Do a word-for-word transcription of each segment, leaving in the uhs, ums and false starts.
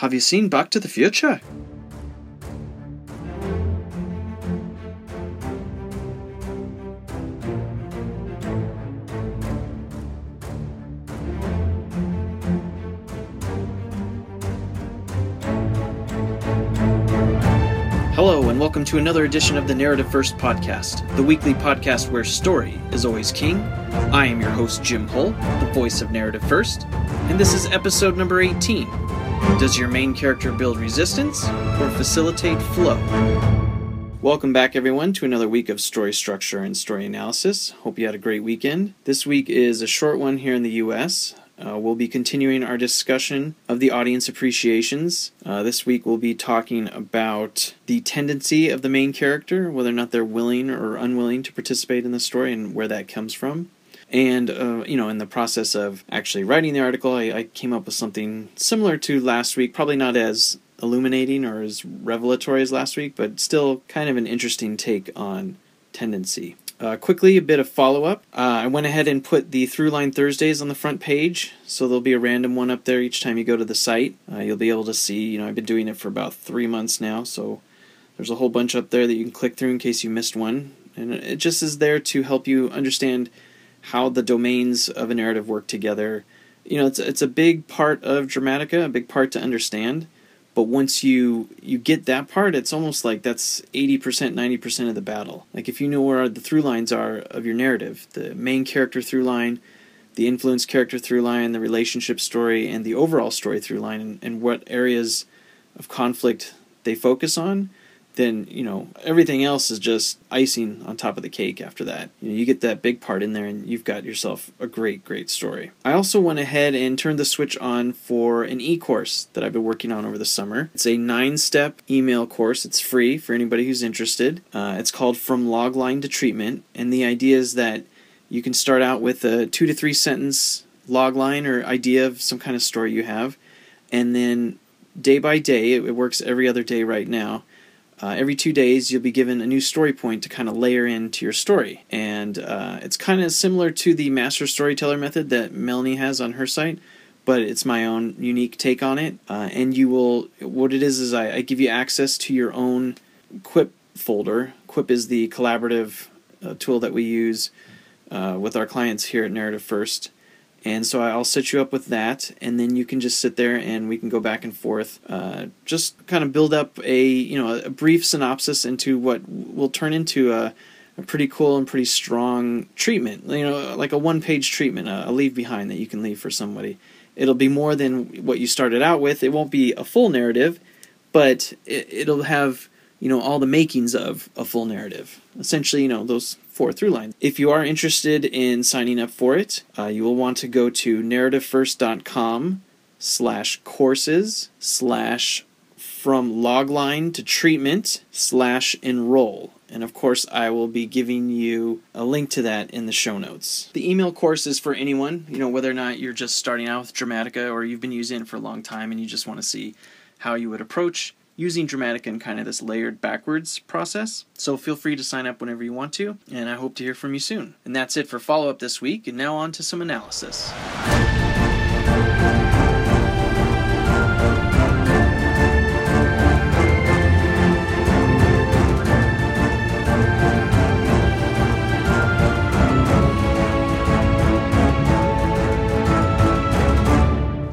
Have you seen Back to the Future? Hello and welcome to another edition of the Narrative First podcast, the weekly podcast where story is always king. I am your host Jim Hull, the voice of Narrative First, and this is episode number eighteen. Does your main character build resistance or facilitate flow? Welcome back everyone to another week of story structure and story analysis. Hope you had a great weekend. This week is a short one here in the U S. Uh, we'll be continuing our discussion of the audience appreciations. Uh, this week we'll be talking about the tendency of the main character, whether or not they're willing or unwilling to participate in the story and where that comes from. And, uh, you know, in the process of actually writing the article, I, I came up with something similar to last week, probably not as illuminating or as revelatory as last week, but still kind of an interesting take on tendency. Uh, quickly, a bit of follow-up. Uh, I went ahead and put the ThruLine Thursdays on the front page, so there'll be a random one up there each time you go to the site. Uh, you'll be able to see, you know, I've been doing it for about three months now, so there's a whole bunch up there that you can click through in case you missed one. And it just is there to help you understand how the domains of a narrative work together. You know, it's it's a big part of Dramatica, a big part to understand, but once you, you get that part, it's almost like that's eighty percent, ninety percent of the battle. Like, if you know where the through lines are of your narrative, the main character through line, the influence character through line, the relationship story, and the overall story through line, and, and what areas of conflict they focus on, then, you know, everything else is just icing on top of the cake after that. You know, you get that big part in there and you've got yourself a great, great story. I also went ahead and turned the switch on for an e-course that I've been working on over the summer. It's a nine-step email course. It's free for anybody who's interested. Uh, it's called From Logline to Treatment, and the idea is that you can start out with a two to three sentence logline or idea of some kind of story you have, and then day by day, it works every other day right now, Uh, every two days, you'll be given a new story point to kind of layer into your story. And uh, it's kind of similar to the master storyteller method that Melanie has on her site, but it's my own unique take on it. Uh, and you will, what it is is I, I give you access to your own Quip folder. Quip is the collaborative uh, tool that we use uh, with our clients here at Narrative First. And so I'll set you up with that, and then you can just sit there and we can go back and forth. Uh, just kind of build up a, you know, a brief synopsis into what will turn into a, a pretty cool and pretty strong treatment. You know, like a one-page treatment, a, a leave behind that you can leave for somebody. It'll be more than what you started out with. It won't be a full narrative, but it, it'll have, you know, all the makings of a full narrative. Essentially, you know, those four through lines. If you are interested in signing up for it, uh, you will want to go to narrativefirst.com slash courses slash from logline to treatment slash enroll. And of course, I will be giving you a link to that in the show notes. The email course is for anyone, you know, whether or not you're just starting out with Dramatica or you've been using it for a long time and you just want to see how you would approach using Dramatica in kind of this layered backwards process. So feel free to sign up whenever you want to, and I hope to hear from you soon. And that's it for follow-up this week, and now on to some analysis.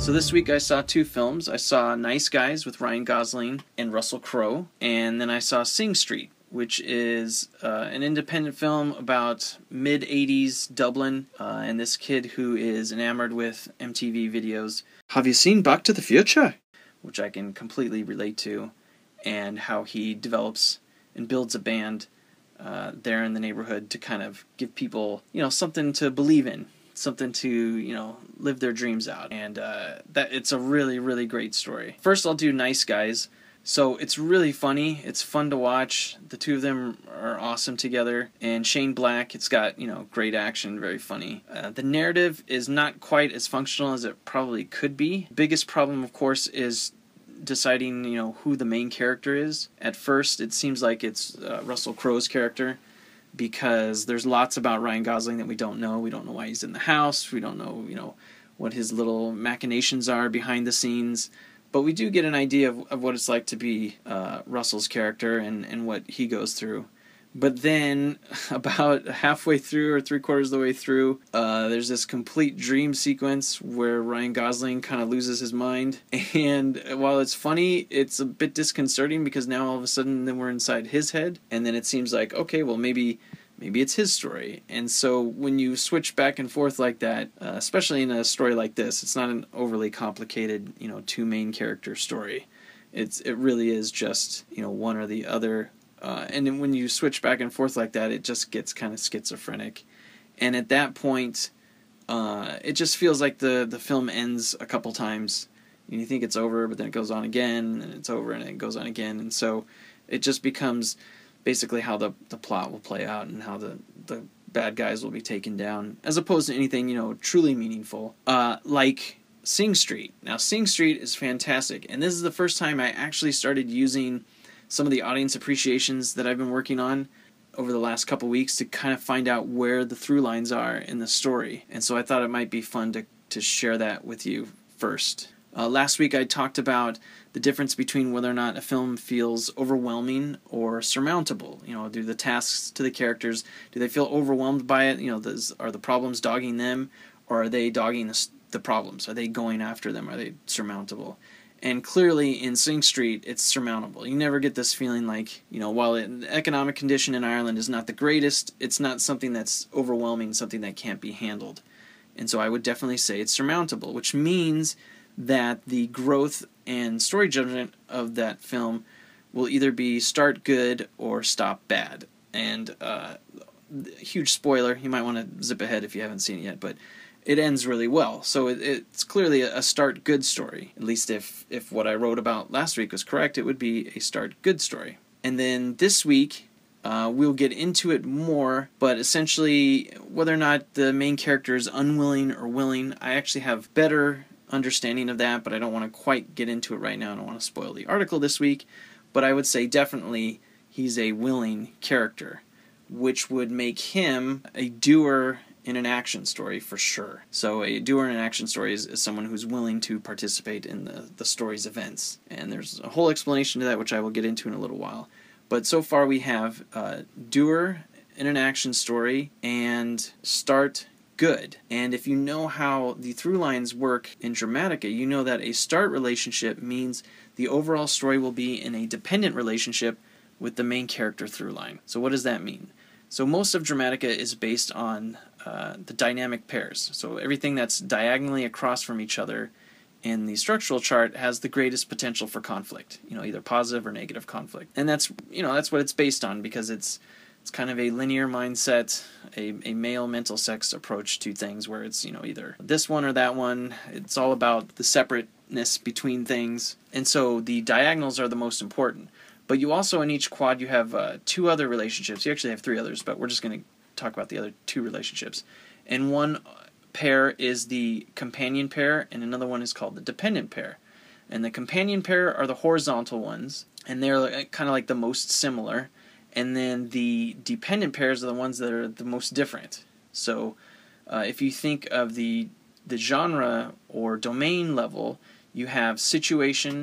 So this week I saw two films. I saw Nice Guys with Ryan Gosling and Russell Crowe, and then I saw Sing Street, which is uh, an independent film about mid-eighties Dublin uh, and this kid who is enamored with M T V videos. Have you seen Back to the Future? Which I can completely relate to, and how he develops and builds a band uh, there in the neighborhood to kind of give people, you know, something to believe in. Something to, you know, live their dreams out. And uh, that it's a really, really great story. First, I'll do Nice Guys. So it's really funny. It's fun to watch. The two of them are awesome together. And Shane Black, it's got, you know, great action, very funny. Uh, the narrative is not quite as functional as it probably could be. Biggest problem, of course, is deciding, you know, who the main character is. At first, it seems like it's uh, Russell Crowe's character, because there's lots about Ryan Gosling that we don't know. We don't know why he's in the house. We don't know, you know, what his little machinations are behind the scenes. But we do get an idea of, of what it's like to be uh, Russell's character and, and what he goes through. But then, about halfway through or three quarters of the way through, uh, there's this complete dream sequence where Ryan Gosling kind of loses his mind. And while it's funny, it's a bit disconcerting because now all of a sudden then we're inside his head. And then it seems like, okay, well, maybe... Maybe it's his story. And so when you switch back and forth like that, uh, especially in a story like this, it's not an overly complicated, you know, two main character story. It's It really is just, you know, one or the other. Uh, and then when you switch back and forth like that, it just gets kind of schizophrenic. And at that point, uh, it just feels like the, the film ends a couple times. And you think it's over, but then it goes on again, and it's over, and it goes on again. And so it just becomes... basically how the, the plot will play out and how the, the bad guys will be taken down, as opposed to anything, you know, truly meaningful, uh, like Sing Street. Now, Sing Street is fantastic, and this is the first time I actually started using some of the audience appreciations that I've been working on over the last couple weeks to kind of find out where the through lines are in the story, and so I thought it might be fun to, to share that with you first. Uh, last week I talked about the difference between whether or not a film feels overwhelming or surmountable. You know, do the tasks to the characters, do they feel overwhelmed by it? You know, those, are the problems dogging them, or are they dogging the, the problems? Are they going after them? Are they surmountable? And clearly in Sing Street, it's surmountable. You never get this feeling like, you know, while it, the economic condition in Ireland is not the greatest, it's not something that's overwhelming, something that can't be handled. And so I would definitely say it's surmountable, which means... that the growth and story judgment of that film will either be start good or stop bad. And uh, huge spoiler, you might want to zip ahead if you haven't seen it yet, but it ends really well. So it, it's clearly a start good story. At least if, if what I wrote about last week was correct, it would be a start good story. And then this week... Uh, we'll get into it more, but essentially whether or not the main character is unwilling or willing, I actually have better understanding of that, but I don't want to quite get into it right now. I don't want to spoil the article this week, but I would say definitely he's a willing character, which would make him a doer in an action story for sure. So a doer in an action story is, is someone who's willing to participate in the, the story's events, and there's a whole explanation to that, which I will get into in a little while. But so far we have uh, doer in an action story and start good. And if you know how the through lines work in Dramatica, you know that a start relationship means the overall story will be in a dependent relationship with the main character through line. So what does that mean? So most of Dramatica is based on uh, the dynamic pairs. So everything that's diagonally across from each other in the structural chart has the greatest potential for conflict, you know, either positive or negative conflict. And that's, you know, that's what it's based on, because it's it's kind of a linear mindset, a, a male mental sex approach to things where it's, you know, either this one or that one. It's all about the separateness between things. And so the diagonals are the most important. But you also, in each quad, you have uh, two other relationships. You actually have three others, but we're just going to talk about the other two relationships. And one... pair is the companion pair, and another one is called the dependent pair. And the companion pair are the horizontal ones, and they're kind of like the most similar. And then the dependent pairs are the ones that are the most different. So uh, if you think of the the genre or domain level, you have situation,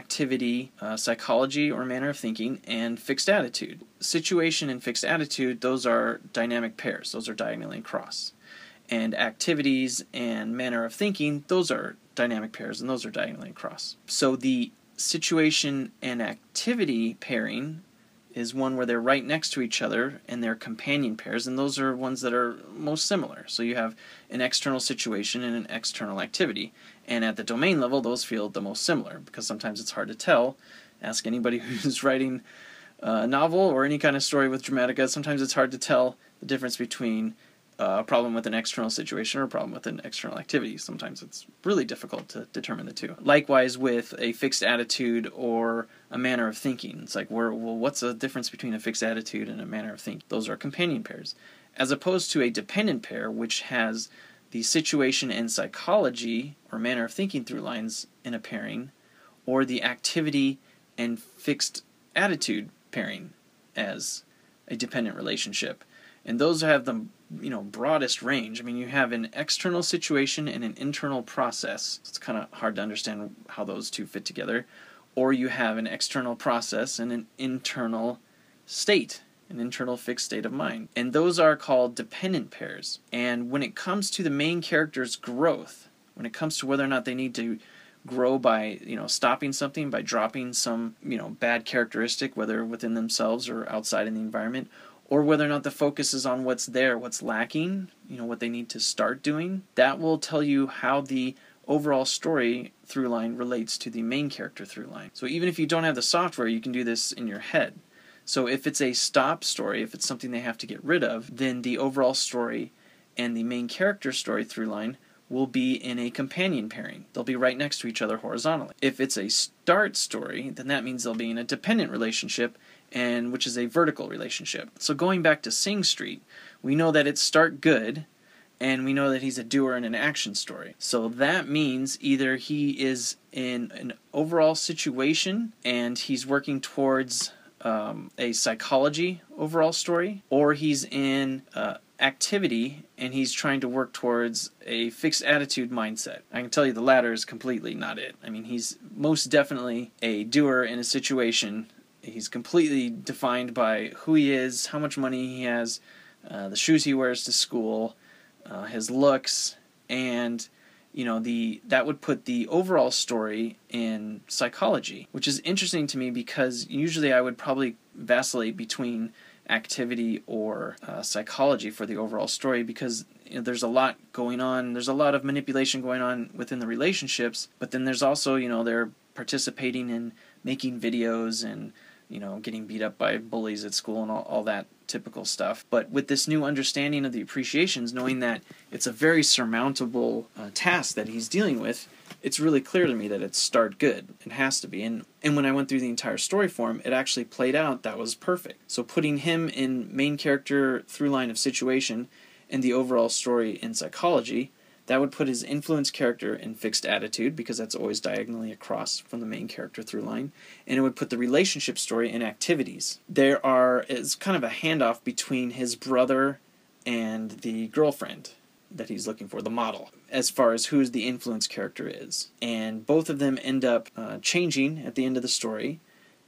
activity, uh, psychology or manner of thinking, and fixed attitude. Situation and fixed attitude, those are dynamic pairs. Those are diagonally across. And activities and manner of thinking, those are dynamic pairs, and those are diagonally across. So the situation and activity pairing is one where they're right next to each other, and they're companion pairs, and those are ones that are most similar. So you have an external situation and an external activity. And at the domain level, those feel the most similar, because sometimes it's hard to tell. Ask anybody who's writing a novel or any kind of story with Dramatica, sometimes it's hard to tell the difference between Uh, a problem with an external situation or a problem with an external activity. Sometimes it's really difficult to determine the two. Likewise with a fixed attitude or a manner of thinking. It's like, we're, well, what's the difference between a fixed attitude and a manner of thinking? Those are companion pairs. As opposed to a dependent pair, which has the situation and psychology or manner of thinking through lines in a pairing, or the activity and fixed attitude pairing as a dependent relationship. And those have the you know, broadest range. I mean, you have an external situation and an internal process. It's kind of hard to understand how those two fit together. Or you have an external process and an internal state, an internal fixed state of mind. And those are called dependent pairs. And when it comes to the main character's growth, when it comes to whether or not they need to grow by, you know, stopping something, by dropping some, you know, bad characteristic, whether within themselves or outside in the environment, or whether or not the focus is on what's there, what's lacking, you know, what they need to start doing, that will tell you how the overall story through line relates to the main character through line. So even if you don't have the software, you can do this in your head. So if it's a stop story, if it's something they have to get rid of, then the overall story and the main character story through line will be in a companion pairing. They'll be right next to each other horizontally. If it's a start story, then that means they'll be in a dependent relationship, and which is a vertical relationship. So going back to Sing Street, we know that it's start good, and we know that he's a doer in an action story. So that means either he is in an overall situation and he's working towards um, a psychology overall story, or he's in uh, activity and he's trying to work towards a fixed attitude mindset. I can tell you the latter is completely not it. I mean, he's most definitely a doer in a situation. He's completely defined by who he is, how much money he has, uh, the shoes he wears to school, uh, his looks, and you know the that would put the overall story in psychology, which is interesting to me because usually I would probably vacillate between activity or uh, psychology for the overall story because you know, there's a lot going on. There's a lot of manipulation going on within the relationships, but then there's also you know they're participating in making videos and you know, getting beat up by bullies at school and all, all that typical stuff. But with this new understanding of the appreciations, knowing that it's a very surmountable uh, task that he's dealing with, it's really clear to me that it's start good. It has to be. And, and when I went through the entire story form, it actually played out that was perfect. So putting him in main character through line of situation and the overall story in psychology, that would put his influence character in fixed attitude because that's always diagonally across from the main character through line. And it would put the relationship story in activities. There are is kind of a handoff between his brother and the girlfriend that he's looking for, the model, as far as who the influence character is. And both of them end up uh, changing at the end of the story.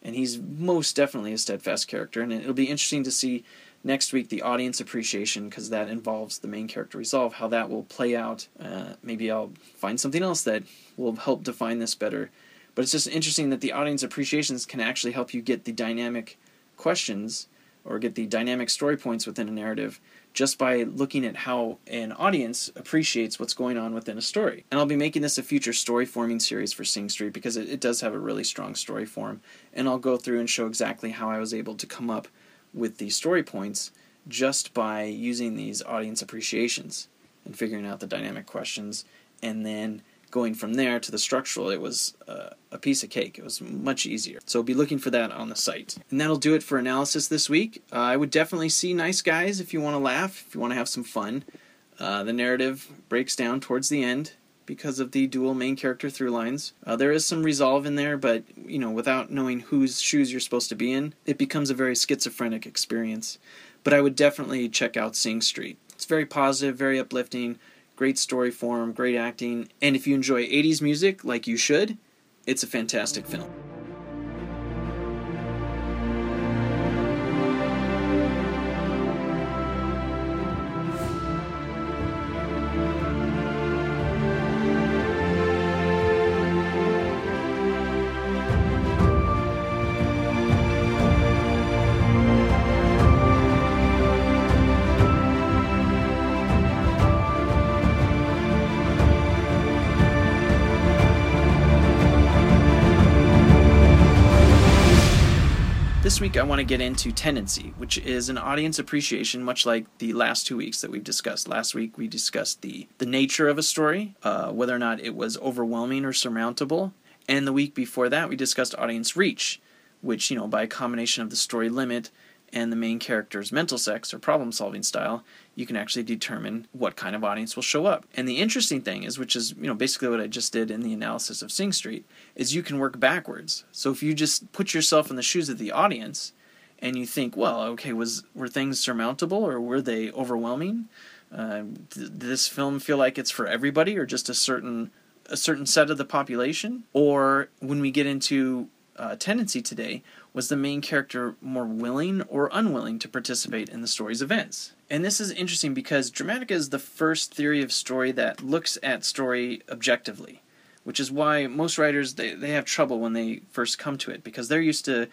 And he's most definitely a steadfast character. And it'll be interesting to see next week, the audience appreciation, because that involves the main character resolve, how that will play out. Uh, maybe I'll find something else that will help define this better. But it's just interesting that the audience appreciations can actually help you get the dynamic questions or get the dynamic story points within a narrative just by looking at how an audience appreciates what's going on within a story. And I'll be making this a future story forming series for Sing Street because it, it does have a really strong story form. And I'll go through and show exactly how I was able to come up with the story points just by using these audience appreciations and figuring out the dynamic questions. And then going from there to the structural, it was uh, a piece of cake. It was much easier. So be looking for that on the site. And that'll do it for analysis this week. Uh, I would definitely see Nice Guys if you want to laugh, if you want to have some fun. Uh, the narrative breaks down towards the end because of the dual main character through lines. Uh, there is some resolve in there, but you know, without knowing whose shoes you're supposed to be in, it becomes a very schizophrenic experience. But I would definitely check out Sing Street. It's very positive, very uplifting, great story form, great acting, and if you enjoy eighties music like you should, it's a fantastic film. This week I want to get into tendency, which is an audience appreciation much like the last two weeks that we've discussed. Last week we discussed the, the nature of a story, uh, whether or not it was overwhelming or surmountable. And the week before that we discussed audience reach, which, you know, by a combination of the story limit and the main character's mental sex or problem-solving style, you can actually determine what kind of audience will show up. And the interesting thing is, which is, you know, basically what I just did in the analysis of Sing Street, is you can work backwards. So if you just put yourself in the shoes of the audience and you think, well, okay, was were things surmountable or were they overwhelming? Uh, did this film feel like it's for everybody or just a certain a certain set of the population? Or when we get into uh, Tendency today, was the main character more willing or unwilling to participate in the story's events? And this is interesting because Dramatica is the first theory of story that looks at story objectively, which is why most writers, they, they have trouble when they first come to it, because they're used to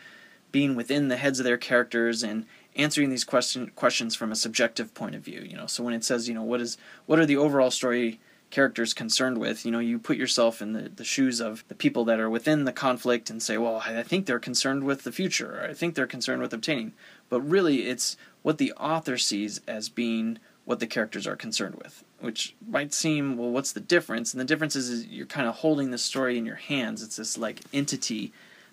being within the heads of their characters and answering these question, questions from a subjective point of view. You know, so when it says, you know, what is what are the overall story characters concerned with, you know, you put yourself in the, the shoes of the people that are within the conflict and say, well, I think they're concerned with the future, or I think they're concerned with obtaining. But really, it's what the author sees as being what the characters are concerned with, which might seem, well, what's the difference? And the difference is, is you're kind of holding the story in your hands. It's this, like, entity,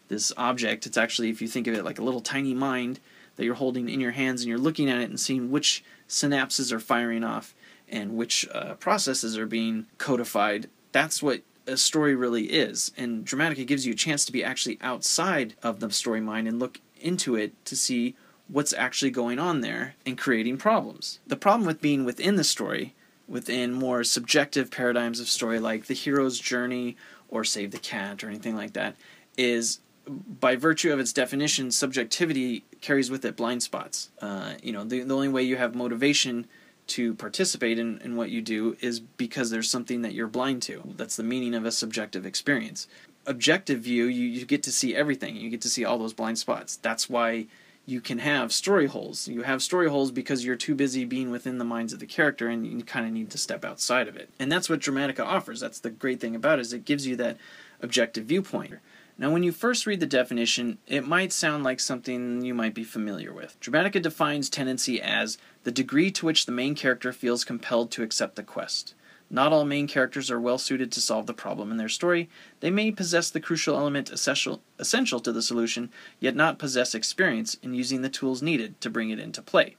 this object. It's actually, if you think of it like a little tiny mind that you're holding in your hands, and you're looking at it and seeing which synapses are firing off and which uh, processes are being codified. That's what a story really is. And Dramatica gives you a chance to be actually outside of the story mind and look into it to see what's actually going on there and creating problems. The problem with being within the story, within more subjective paradigms of story like the hero's journey or Save the Cat or anything like that, is by virtue of its definition, subjectivity carries with it blind spots. Uh, you know, the, the only way you have motivation to participate in, in what you do is because there's something that you're blind to. That's the meaning of a subjective experience. Objective view, you, you get to see everything. You get to see all those blind spots. That's why you can have story holes. You have story holes because you're too busy being within the minds of the character and you kind of need to step outside of it. And that's what Dramatica offers. That's the great thing about it, is it gives you that objective viewpoint. Now, when you first read the definition, it might sound like something you might be familiar with. Dramatica defines tendency as the degree to which the main character feels compelled to accept the quest. Not all main characters are well suited to solve the problem in their story. They may possess the crucial element essential, essential to the solution, yet not possess experience in using the tools needed to bring it into play.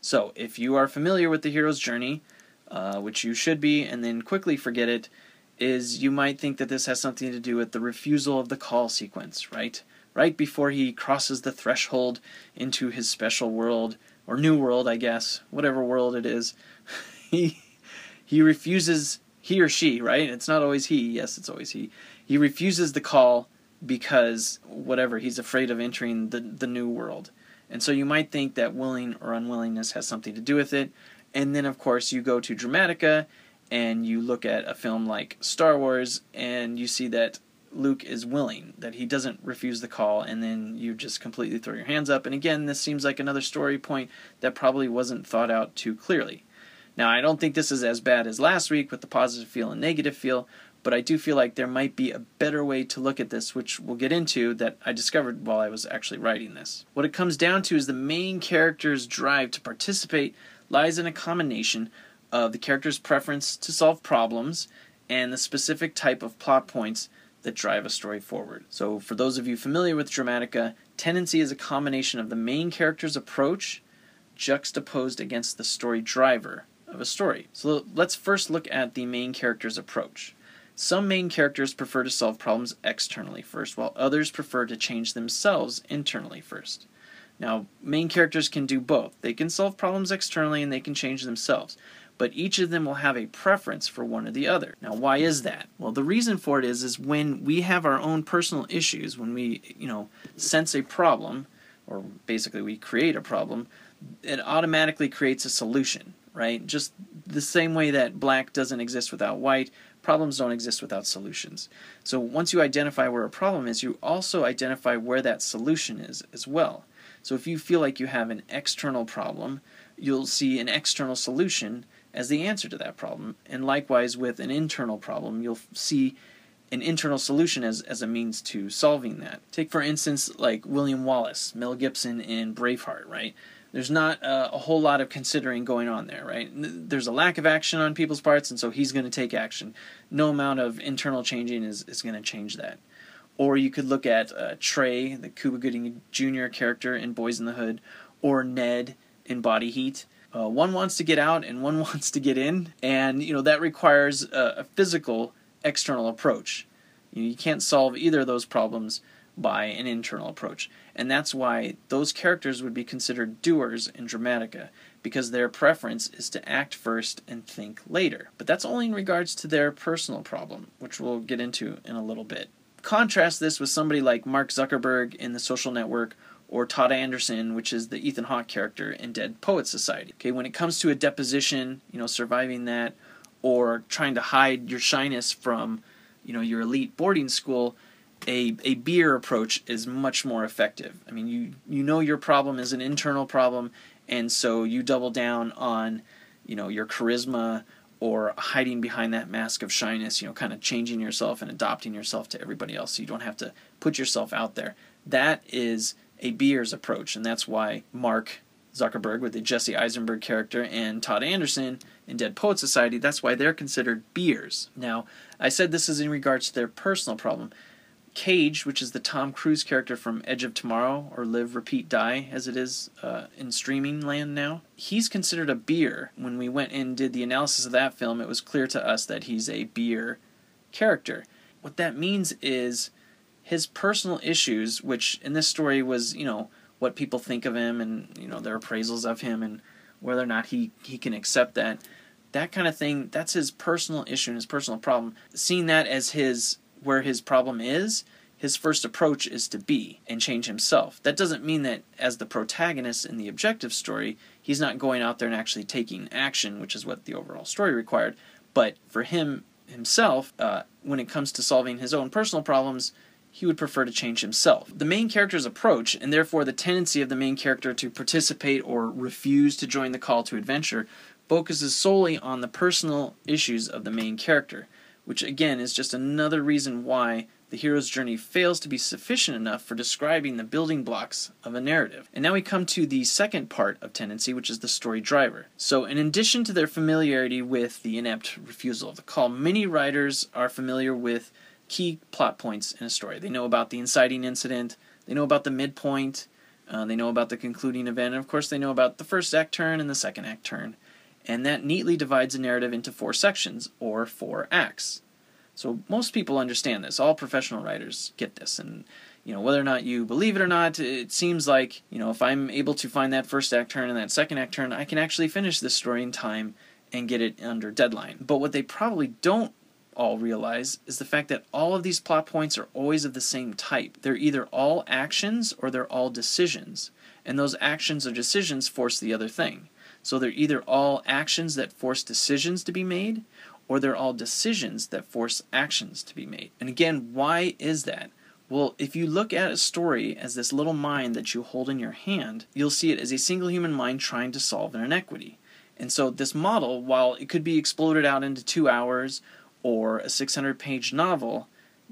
So, if you are familiar with the hero's journey, uh, which you should be, and then quickly forget it, is you might think that this has something to do with the refusal of the call sequence, right? Right before he crosses the threshold into his special world, or new world, I guess, whatever world it is, he he refuses, he or she, right? It's not always he, yes, it's always he. He refuses the call because, whatever, he's afraid of entering the, the new world. And so you might think that willing or unwillingness has something to do with it. And then, of course, you go to Dramatica, and you look at a film like Star Wars, and you see that Luke is willing, that he doesn't refuse the call, and then you just completely throw your hands up. And again, this seems like another story point that probably wasn't thought out too clearly. Now, I don't think this is as bad as last week with the positive feel and negative feel, but I do feel like there might be a better way to look at this, which we'll get into, that I discovered while I was actually writing this. What it comes down to is the main character's drive to participate lies in a combination of the character's preference to solve problems and the specific type of plot points that drive a story forward. So for those of you familiar with Dramatica, tendency is a combination of the main character's approach juxtaposed against the story driver of a story. So let's first look at the main character's approach. Some main characters prefer to solve problems externally first, while others prefer to change themselves internally first. Now, main characters can do both. They can solve problems externally and they can change themselves, but each of them will have a preference for one or the other. Now, why is that? Well, the reason for it is, is when we have our own personal issues, when we, you know, sense a problem, or basically we create a problem, it automatically creates a solution, right? Just the same way that black doesn't exist without white, problems don't exist without solutions. So once you identify where a problem is, you also identify where that solution is as well. So if you feel like you have an external problem, you'll see an external solution as the answer to that problem. And likewise with an internal problem, you'll see an internal solution as, as a means to solving that. Take for instance like William Wallace, Mel Gibson in Braveheart, right? There's not uh, a whole lot of considering going on there, right? There's a lack of action on people's parts, and so he's going to take action. No amount of internal changing is, is going to change that. Or you could look at uh, Trey, the Cuba Gooding Junior character in Boys in the Hood, or Ned in Body Heat. Uh, one wants to get out and one wants to get in, and you know that requires a, a physical external approach. You can't solve either of those problems by an internal approach. And that's why those characters would be considered doers in Dramatica, because their preference is to act first and think later. But that's only in regards to their personal problem, which we'll get into in a little bit. Contrast this with somebody like Mark Zuckerberg in The Social Network, or Todd Anderson, which is the Ethan Hawke character in Dead Poets Society. Okay, when it comes to a deposition, you know, surviving that, or trying to hide your shyness from, you know, your elite boarding school, a a beer approach is much more effective. I mean, you you know your problem is an internal problem, and so you double down on, you know, your charisma or hiding behind that mask of shyness, you know, kind of changing yourself and adopting yourself to everybody else so you don't have to put yourself out there. That is a beer's approach, and that's why Mark Zuckerberg with the Jesse Eisenberg character and Todd Anderson in Dead Poets Society, that's why they're considered beers. Now, I said this is in regards to their personal problem. Cage, which is the Tom Cruise character from Edge of Tomorrow, or Live, Repeat, Die, as it is uh, in streaming land now, he's considered a beer. When we went and did the analysis of that film, it was clear to us that he's a beer character. What that means is his personal issues, which in this story was, you know, what people think of him and, you know, their appraisals of him and whether or not he, he can accept that, that kind of thing, that's his personal issue and his personal problem. Seeing that as his, where his problem is, his first approach is to be and change himself. That doesn't mean that as the protagonist in the objective story, he's not going out there and actually taking action, which is what the overall story required. But for him himself, uh, when it comes to solving his own personal problems, he would prefer to change himself. The main character's approach, and therefore the tendency of the main character to participate or refuse to join the call to adventure, focuses solely on the personal issues of the main character, which again is just another reason why the hero's journey fails to be sufficient enough for describing the building blocks of a narrative. And now we come to the second part of tendency, which is the story driver. So in addition to their familiarity with the inept refusal of the call, many writers are familiar with key plot points in a story. They know about the inciting incident, they know about the midpoint, uh, they know about the concluding event, and of course they know about the first act turn and the second act turn. And that neatly divides a narrative into four sections, or four acts. So most people understand this. All professional writers get this. And, you know, whether or not you believe it or not, it seems like, you know, if I'm able to find that first act turn and that second act turn, I can actually finish this story in time and get it under deadline. But what they probably don't all realize is the fact that all of these plot points are always of the same type. They're either all actions or they're all decisions. And those actions or decisions force the other thing. So they're either all actions that force decisions to be made, or they're all decisions that force actions to be made. And again, why is that? Well, if you look at a story as this little mind that you hold in your hand, you'll see it as a single human mind trying to solve an inequity. And so this model, while it could be exploded out into two hours or a six hundred page novel,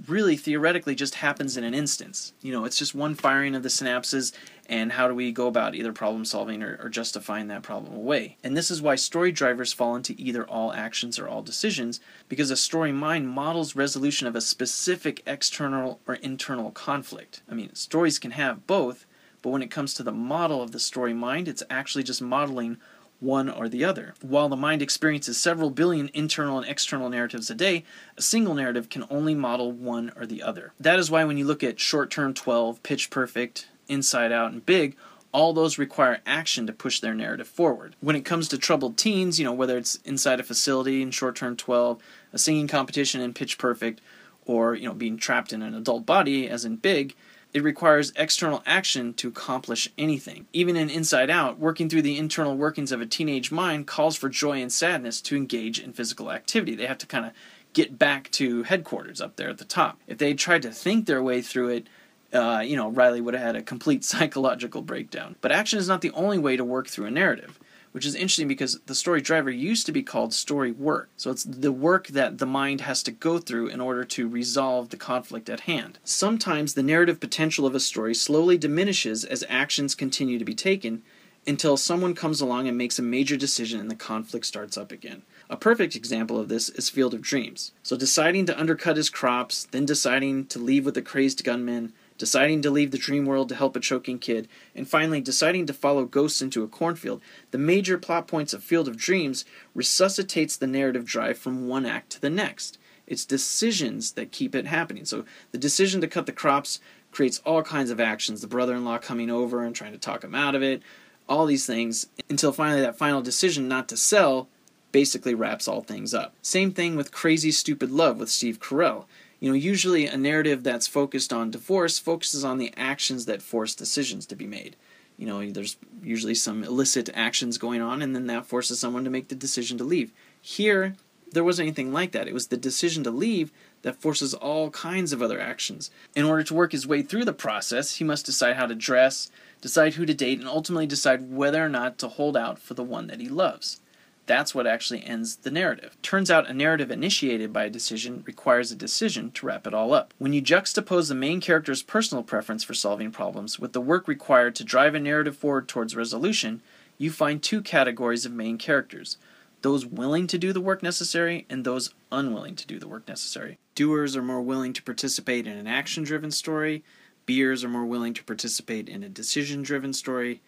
really theoretically just happens in an instance. You know, it's just one firing of the synapses, and how do we go about either problem solving or, or justifying that problem away? And this is why story drivers fall into either all actions or all decisions, because a story mind models resolution of a specific external or internal conflict. I mean, stories can have both, but when it comes to the model of the story mind, it's actually just modeling one or the other. While the mind experiences several billion internal and external narratives a day, a single narrative can only model one or the other. That is why when you look at Short Term twelve, Pitch Perfect, Inside Out, and Big, all those require action to push their narrative forward. When it comes to troubled teens, you know, whether it's inside a facility in Short Term twelve, a singing competition in Pitch Perfect, or, you know, being trapped in an adult body, as in Big, it requires external action to accomplish anything. Even in Inside Out, working through the internal workings of a teenage mind calls for joy and sadness to engage in physical activity. They have to kind of get back to headquarters up there at the top. If they tried to think their way through it, Uh, you know, Riley would have had a complete psychological breakdown. But action is not the only way to work through a narrative, which is interesting because the story driver used to be called story work. So it's the work that the mind has to go through in order to resolve the conflict at hand. Sometimes the narrative potential of a story slowly diminishes as actions continue to be taken until someone comes along and makes a major decision and the conflict starts up again. A perfect example of this is Field of Dreams. So deciding to undercut his crops, then deciding to leave with a crazed gunman, deciding to leave the dream world to help a choking kid, and finally deciding to follow ghosts into a cornfield, the major plot points of Field of Dreams resuscitates the narrative drive from one act to the next. It's decisions that keep it happening. So the decision to cut the crops creates all kinds of actions. The brother-in-law coming over and trying to talk him out of it. All these things, until finally that final decision not to sell basically wraps all things up. Same thing with Crazy Stupid Love with Steve Carell. You know, usually a narrative that's focused on divorce focuses on the actions that force decisions to be made. You know, there's usually some illicit actions going on, and then that forces someone to make the decision to leave. Here, there wasn't anything like that. It was the decision to leave that forces all kinds of other actions. In order to work his way through the process, he must decide how to dress, decide who to date, and ultimately decide whether or not to hold out for the one that he loves. That's what actually ends the narrative. Turns out a narrative initiated by a decision requires a decision to wrap it all up. When you juxtapose the main character's personal preference for solving problems with the work required to drive a narrative forward towards resolution, you find two categories of main characters: those willing to do the work necessary and those unwilling to do the work necessary. Doers are more willing to participate in an action-driven story, beers are more willing to participate in a decision-driven story,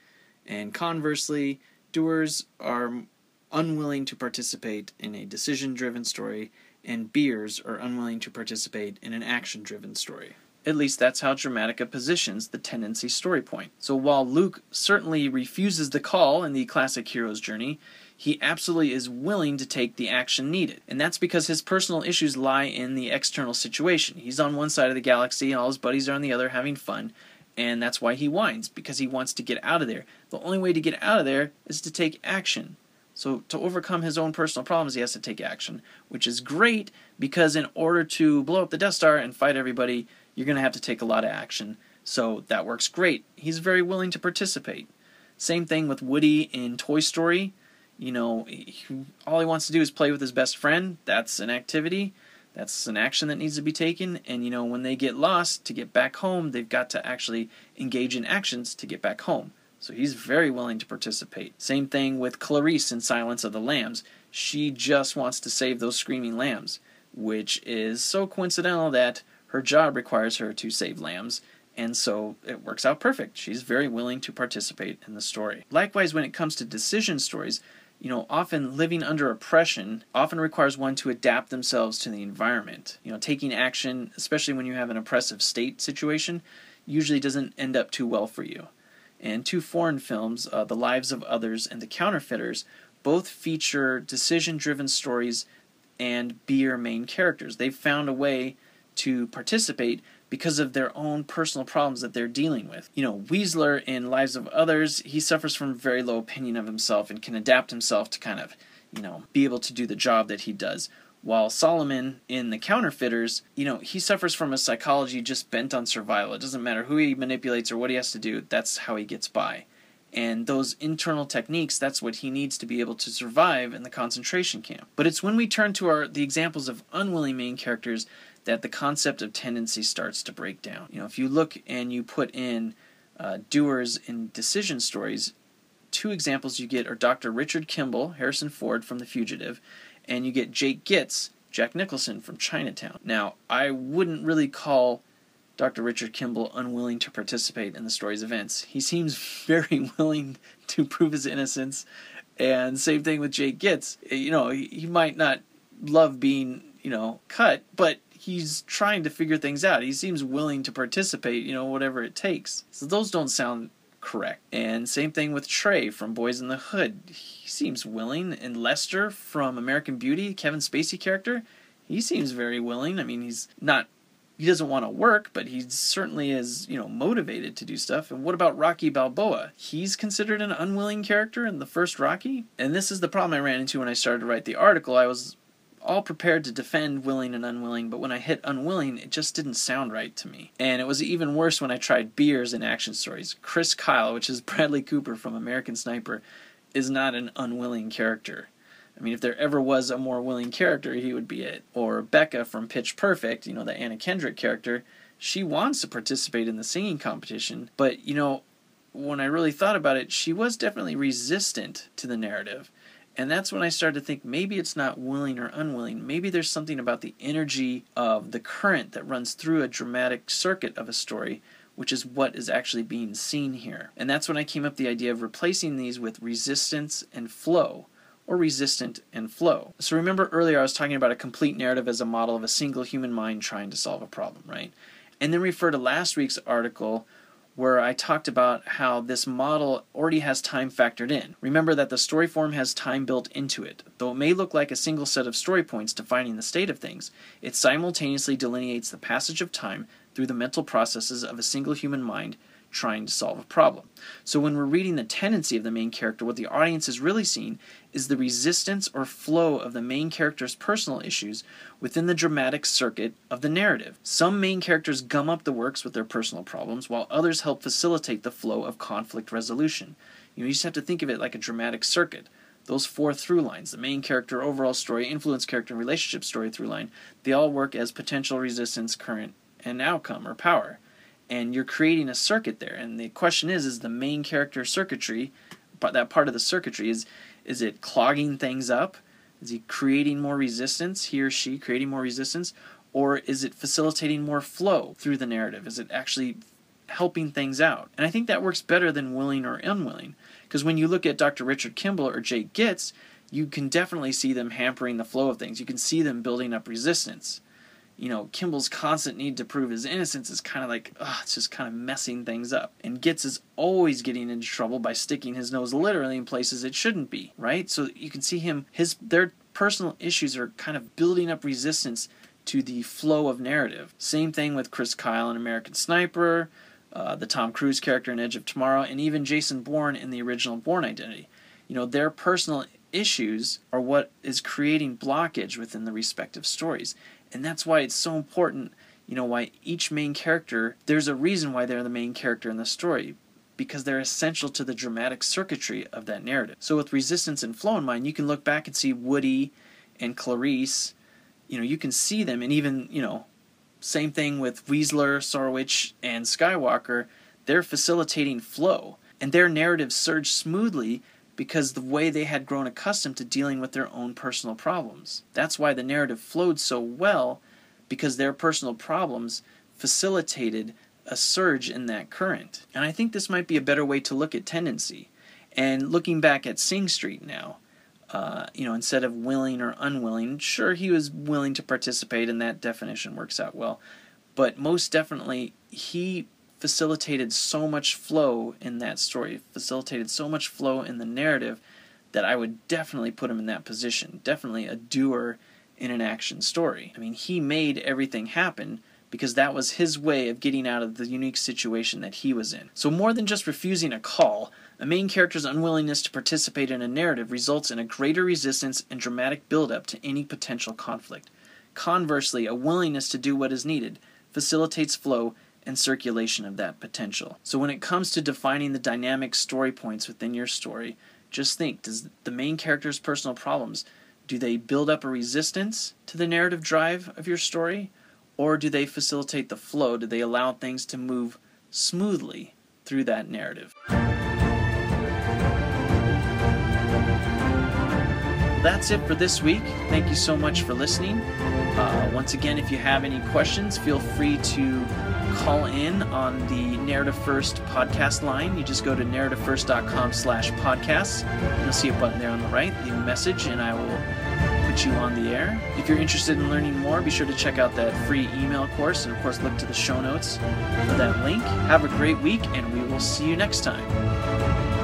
and conversely, doers are unwilling to participate in a decision-driven story, and beers are unwilling to participate in an action-driven story. At least that's how Dramatica positions the tendency story point. So while Luke certainly refuses the call in the classic hero's journey, he absolutely is willing to take the action needed. And that's because his personal issues lie in the external situation. He's on one side of the galaxy, and all his buddies are on the other having fun, and that's why he whines, because he wants to get out of there. The only way to get out of there is to take action. So to overcome his own personal problems, he has to take action, which is great, because in order to blow up the Death Star and fight everybody, you're going to have to take a lot of action. So that works great. He's very willing to participate. Same thing with Woody in Toy Story. You know, he, all he wants to do is play with his best friend. That's an activity. That's an action that needs to be taken. And, you know, when they get lost to get back home, they've got to actually engage in actions to get back home. So he's very willing to participate. Same thing with Clarice in Silence of the Lambs. She just wants to save those screaming lambs, which is so coincidental that her job requires her to save lambs. And so it works out perfect. She's very willing to participate in the story. Likewise, when it comes to decision stories, you know, often living under oppression often requires one to adapt themselves to the environment. You know, taking action, especially when you have an oppressive state situation, usually doesn't end up too well for you. And two foreign films, uh, The Lives of Others and The Counterfeiters, both feature decision-driven stories and beer main characters. They've found a way to participate because of their own personal problems that they're dealing with. You know, Weasler in Lives of Others, he suffers from very low opinion of himself and can adapt himself to kind of, you know, be able to do the job that he does. While Solomon in The Counterfeiters, you know, he suffers from a psychology just bent on survival. It doesn't matter who he manipulates or what he has to do, that's how he gets by. And those internal techniques, that's what he needs to be able to survive in the concentration camp. But it's when we turn to our the examples of unwilling main characters that the concept of tendency starts to break down. You know, if you look and you put in uh, doers in decision stories, two examples you get are Doctor Richard Kimble, Harrison Ford from The Fugitive, and you get Jake Gittes, Jack Nicholson from Chinatown. Now, I wouldn't really call Doctor Richard Kimble unwilling to participate in the story's events. He seems very willing to prove his innocence. And same thing with Jake Gittes. You know, he, he might not love being, you know, cut, but he's trying to figure things out. He seems willing to participate, you know, whatever it takes. So those don't sound correct. And same thing with Trey from Boys in the Hood. He seems willing. And Lester from American Beauty, Kevin Spacey character, he seems very willing. I mean, he's not, he doesn't want to work, but he certainly is, you know, motivated to do stuff. And what about Rocky Balboa? He's considered an unwilling character in the first Rocky. And this is the problem I ran into when I started to write the article. I was all prepared to defend willing and unwilling, but when I hit unwilling, it just didn't sound right to me. And it was even worse when I tried beers and action stories. Chris Kyle, which is Bradley Cooper from American Sniper, is not an unwilling character. I mean, if there ever was a more willing character, he would be it. Or Becca from Pitch Perfect, you know, the Anna Kendrick character, she wants to participate in the singing competition, but, you know, when I really thought about it, she was definitely resistant to the narrative. And that's when I started to think maybe it's not willing or unwilling. Maybe there's something about the energy of the current that runs through a dramatic circuit of a story, which is what is actually being seen here. And that's when I came up with the idea of replacing these with resistance and flow, or resistant and flow. So remember earlier I was talking about a complete narrative as a model of a single human mind trying to solve a problem, right? And then refer to last week's article where I talked about how this model already has time factored in. Remember that the story form has time built into it. Though it may look like a single set of story points defining the state of things, it simultaneously delineates the passage of time through the mental processes of a single human mind trying to solve a problem. So when we're reading the tendency of the main character, what the audience is really seeing is the resistance or flow of the main character's personal issues within the dramatic circuit of the narrative. Some main characters gum up the works with their personal problems, while others help facilitate the flow of conflict resolution. You know, you just have to think of it like a dramatic circuit. Those four through lines, the main character, overall story, influence character, and relationship story through line, they all work as potential, resistance, current, and outcome or power. And you're creating a circuit there. And the question is, is the main character circuitry, but that part of the circuitry, is is it clogging things up? Is he creating more resistance, he or she creating more resistance? Or is it facilitating more flow through the narrative? Is it actually helping things out? And I think that works better than willing or unwilling. Because when you look at Doctor Richard Kimble or Jake Gittes, you can definitely see them hampering the flow of things. You can see them building up resistance. You know, Kimble's constant need to prove his innocence is kind of like, ugh, it's just kind of messing things up. And Gittes is always getting into trouble by sticking his nose literally in places it shouldn't be, right? So you can see him, his their personal issues are kind of building up resistance to the flow of narrative. Same thing with Chris Kyle in American Sniper, uh, the Tom Cruise character in Edge of Tomorrow, and even Jason Bourne in the original Bourne Identity. You know, their personal issues are what is creating blockage within the respective stories. And that's why it's so important, you know, why each main character, there's a reason why they're the main character in the story, because they're essential to the dramatic circuitry of that narrative. So with resistance and flow in mind, you can look back and see Woody and Clarice, you know, you can see them, and even, you know, same thing with Weasler, Sorwich, and Skywalker, they're facilitating flow, and their narratives surge smoothly because the way they had grown accustomed to dealing with their own personal problems. That's why the narrative flowed so well, because their personal problems facilitated a surge in that current. And I think this might be a better way to look at tendency. And looking back at Sing Street now, uh, you know, instead of willing or unwilling, sure, he was willing to participate, and that definition works out well. But most definitely, he facilitated so much flow in that story, facilitated so much flow in the narrative, that I would definitely put him in that position. Definitely a doer in an action story. I mean, he made everything happen because that was his way of getting out of the unique situation that he was in. So more than just refusing a call, a main character's unwillingness to participate in a narrative results in a greater resistance and dramatic buildup to any potential conflict. Conversely, a willingness to do what is needed facilitates flow and circulation of that potential. So when it comes to defining the dynamic story points within your story, just think, does the main character's personal problems, do they build up a resistance to the narrative drive of your story, or do they facilitate the flow? Do they allow things to move smoothly through that narrative? That's it for this week. Thank you so much for listening. Uh, once again, if you have any questions, feel free to call in on the Narrative First podcast line. You just go to narrativefirst.com slash podcasts. You'll see a button there on the right. Leave a message, and I will put you on the air. If you're interested in learning more, be sure to check out that free email course, and of course, look to the show notes for that link. Have a great week, and we will see you next time.